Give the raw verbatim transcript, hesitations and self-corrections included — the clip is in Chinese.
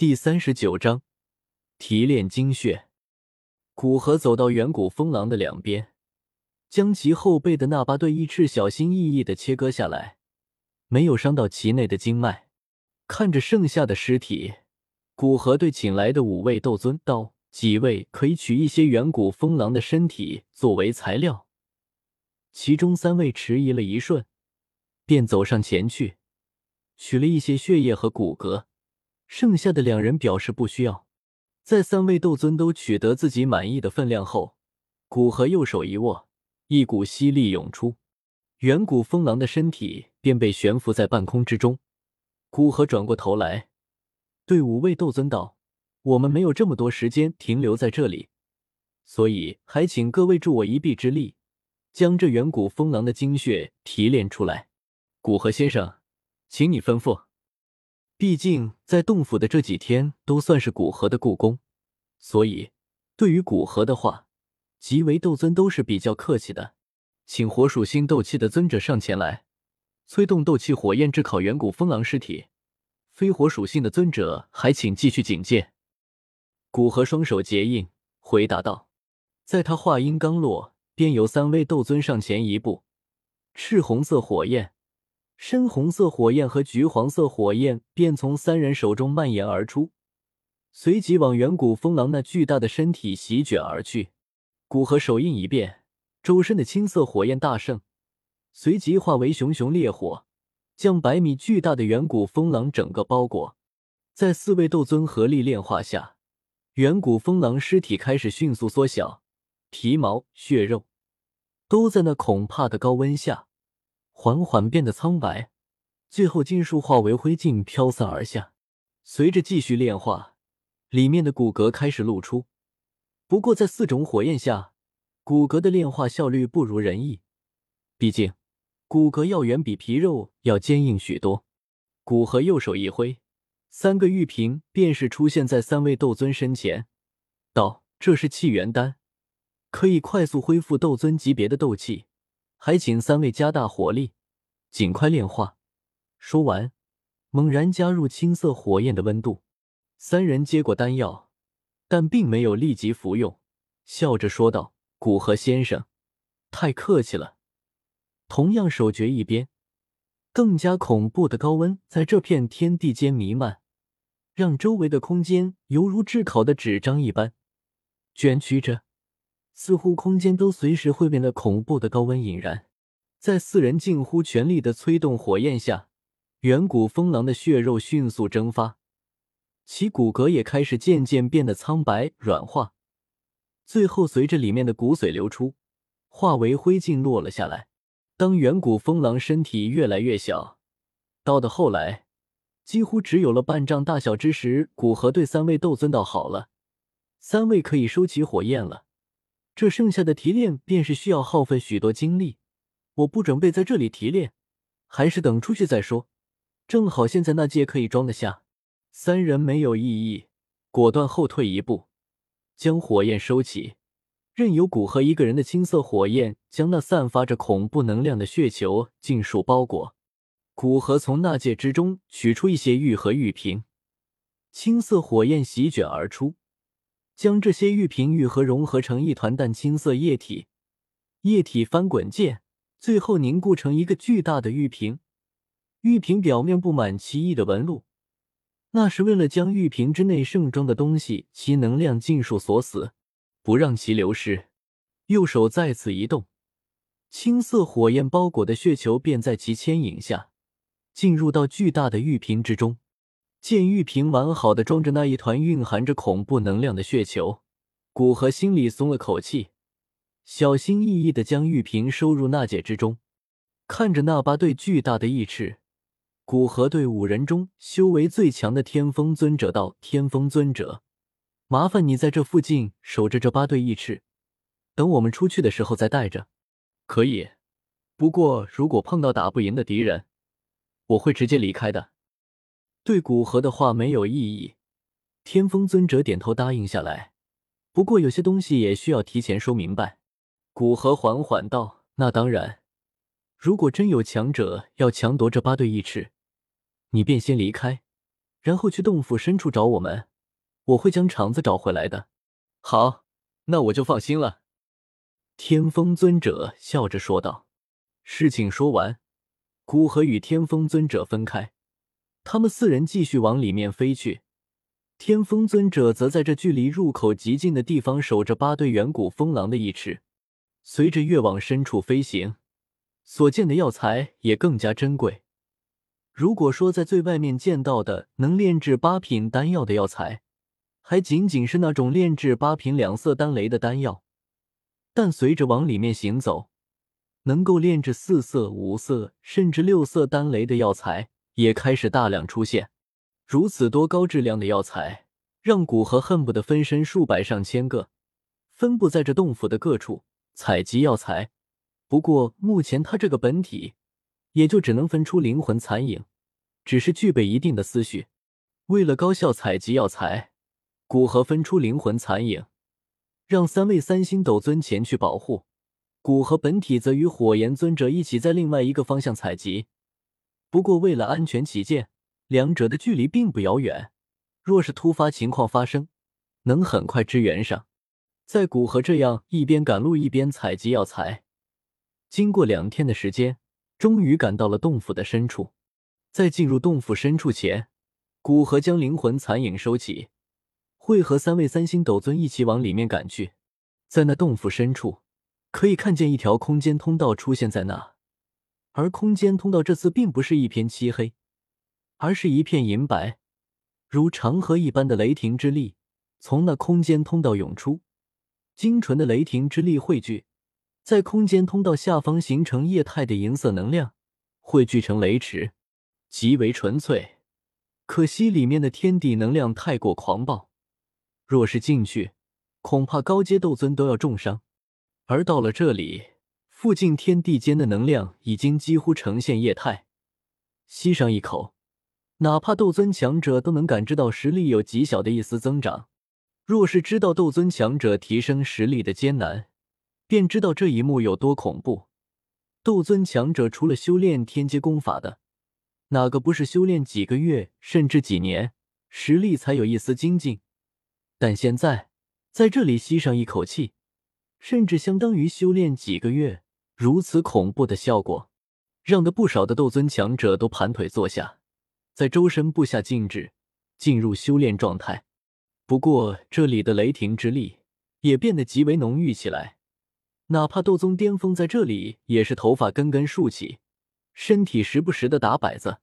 第三十九章提炼精血。古河走到远古风狼的两边，将其后背的那把对翼翅小心翼翼地切割下来，没有伤到其内的经脉。看着剩下的尸体，古河对请来的五位斗尊道：几位可以取一些远古风狼的身体作为材料。其中三位迟疑了一瞬，便走上前去，取了一些血液和骨骼。剩下的两人表示不需要。在三位斗尊都取得自己满意的分量后，古河右手一握，一股吸力涌出，远古风狼的身体便被悬浮在半空之中。古河转过头来，对五位斗尊道：我们没有这么多时间停留在这里，所以还请各位助我一臂之力，将这远古风狼的精血提炼出来。古河先生，请你吩咐。毕竟在洞府的这几天都算是古河的故宫，所以对于古河的话，极为斗尊都是比较客气的。请火属性斗气的尊者上前来，催动斗气火焰炙烤远古风狼尸体。非火属性的尊者还请继续警戒。古河双手结印回答道。在他话音刚落，便由三位斗尊上前一步，赤红色火焰、深红色火焰和橘黄色火焰便从三人手中蔓延而出，随即往远古风狼那巨大的身体席卷而去。古河手印一变，周身的青色火焰大盛，随即化为熊熊烈火，将百米巨大的远古风狼整个包裹。在四位斗尊合力炼化下，远古风狼尸体开始迅速缩小，皮毛、血肉都在那恐怕的高温下缓缓变得苍白，最后尽数化为灰烬飘散而下。随着继续炼化，里面的骨骼开始露出。不过在四种火焰下，骨骼的炼化效率不如人意，毕竟骨骼要远比皮肉要坚硬许多。古河右手一挥，三个玉瓶便是出现在三位斗尊身前，道：这是气元丹，可以快速恢复斗尊级别的斗气，还请三位加大火力，尽快炼化。说完，猛然加入青色火焰的温度。三人接过丹药，但并没有立即服用，笑着说道：古河先生，太客气了。同样手诀一边，更加恐怖的高温在这片天地间弥漫，让周围的空间犹如炙烤的纸张一般卷曲着，似乎空间都随时会被那恐怖的高温引燃。在四人近乎全力的催动火焰下，远古风狼的血肉迅速蒸发，其骨骼也开始渐渐变得苍白软化，最后随着里面的骨髓流出，化为灰烬落了下来。当远古风狼身体越来越小，到的后来几乎只有了半丈大小之时，古河对三位斗尊道：好了，三位可以收起火焰了，这剩下的提炼便是需要耗费许多精力，我不准备在这里提炼，还是等出去再说，正好现在那戒可以装得下。三人没有异议，果断后退一步，将火焰收起，任由古河一个人的青色火焰将那散发着恐怖能量的血球尽数包裹。古河从那戒之中取出一些玉和玉瓶，青色火焰席卷而出，将这些玉瓶玉核融合成一团淡青色液体，液体翻滚间，最后凝固成一个巨大的玉瓶。玉瓶表面布满奇异的纹路，那是为了将玉瓶之内盛装的东西其能量尽数锁死，不让其流失。右手再次一动，青色火焰包裹的血球便在其牵引下进入到巨大的玉瓶之中。见玉瓶完好的装着那一团蕴含着恐怖能量的血球，古河心里松了口气，小心翼翼地将玉瓶收入纳戒之中。看着那八对巨大的翼翅，古河对五人中修为最强的天风尊者道：天风尊者，麻烦你在这附近守着这八对翼翅，等我们出去的时候再带着。可以，不过如果碰到打不赢的敌人，我会直接离开的。对古河的话没有异议，天风尊者点头答应下来，不过有些东西也需要提前说明白。古河缓缓道：那当然，如果真有强者要强夺这八对翼翅，你便先离开，然后去洞府深处找我们，我会将肠子找回来的。好，那我就放心了。天风尊者笑着说道。事情说完，孤河与天风尊者分开，他们四人继续往里面飞去。天风尊者则在这距离入口极近的地方守着八对远古风狼的翼翅。随着越往深处飞行，所见的药材也更加珍贵。如果说在最外面见到的能炼制八品丹药的药材，还仅仅是那种炼制八品两色丹雷的丹药，但随着往里面行走，能够炼制四色、五色甚至六色丹雷的药材也开始大量出现。如此多高质量的药材，让古河恨不得分身数百上千个，分布在这洞府的各处采集药材。不过目前他这个本体也就只能分出灵魂残影，只是具备一定的思绪。为了高效采集药材，古河分出灵魂残影，让三位三星斗尊前去保护。古河本体则与火炎尊者一起在另外一个方向采集。不过为了安全起见，两者的距离并不遥远，若是突发情况发生，能很快支援上。在古河这样一边赶路一边采集药材，经过两天的时间，终于赶到了洞府的深处。在进入洞府深处前，古河将灵魂残影收起，会和三位三星斗尊一起往里面赶去。在那洞府深处，可以看见一条空间通道出现在那，而空间通道这次并不是一片漆黑，而是一片银白，如长河一般的雷霆之力从那空间通道涌出，精纯的雷霆之力汇聚在空间通道下方，形成液态的银色能量，汇聚成雷池，极为纯粹。可惜里面的天地能量太过狂暴，若是进去，恐怕高阶斗尊都要重伤。而到了这里，附近天地间的能量已经几乎呈现液态，吸上一口，哪怕斗尊强者都能感知到实力有极小的一丝增长。若是知道斗尊强者提升实力的艰难，便知道这一幕有多恐怖。斗尊强者除了修炼天阶功法的，哪个不是修炼几个月甚至几年，实力才有一丝精进？但现在在这里吸上一口气，甚至相当于修炼几个月，如此恐怖的效果，让得不少的斗尊强者都盘腿坐下，在周身布下禁制，进入修炼状态。不过这里的雷霆之力也变得极为浓郁起来，哪怕斗宗巅峰在这里也是头发根根竖起，身体时不时的打摆子。